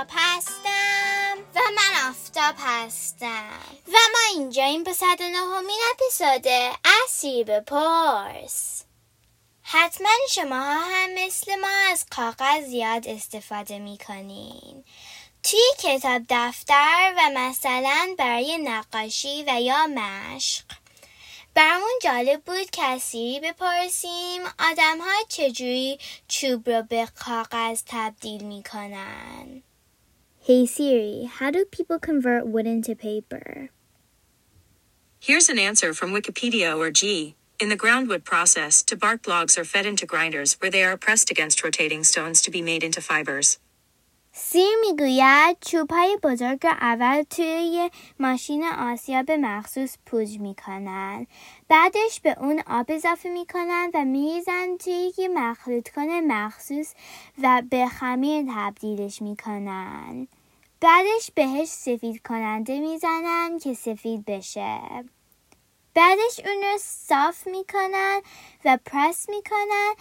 آفتاب هستم و من آفتاب هستم و ما اینجاییم به 109مین اپیزود از سیری بپرس. حتما شما هم مثل ما از کاغذ زیاد استفاده می کنین. توی کتاب دفتر و مثلا برای نقاشی و یا مشق. برامون جالب بود که از سیری بپرسیم آدم‌ها چجوری چوب رو به کاغذ تبدیل می‌کنن. Hey Siri, how do people convert wood into paper? Here's an answer from Wikipedia or G. In the groundwood process, to bark logs are fed into grinders where they are pressed against rotating stones to be made into fibers. سیر میگوید چوب‌های بزرگ را اول توی ماشین آسیاب مخصوص پوچ میکنن، بعدش به اون آب اضافه میکنن و میریزن توی یه مخلوط کن مخصوص و به خمیر تبدیلش میکنن، بعدش بهش سفید کننده میزنن که سفید بشه، بعدش اون رو صاف میکنن و پرس میکنن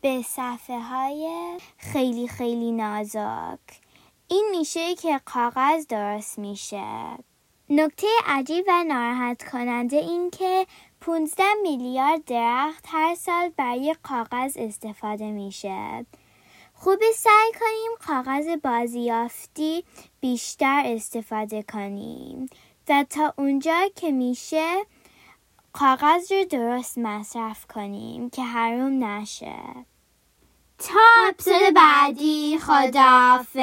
به صفحه های خیلی خیلی نازک. این میشه که کاغذ درست میشه. نکته عجیب و ناراحت کننده این که 15 میلیارد درخت هر سال برای کاغذ استفاده میشه. خوبه سعی کنیم کاغذ بازیافتی بیشتر استفاده کنیم و تا اونجا که میشه کاغذ رو درست مصرف کنیم که حروم نشه. تا اپیزود بعدی خداحافظ.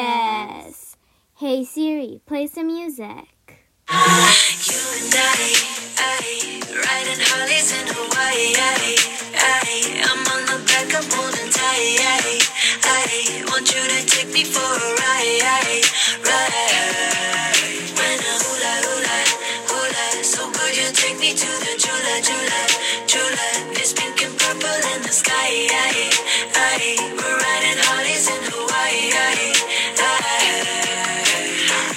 Hey Siri, play some music. You and I, riding Harleys in Hawaii. I'm on the back, I'm holding tight. I want you to take me for a ride, ride. When I hula hula hula, so good you take me to the jula jula jula. There's pink and purple in the sky.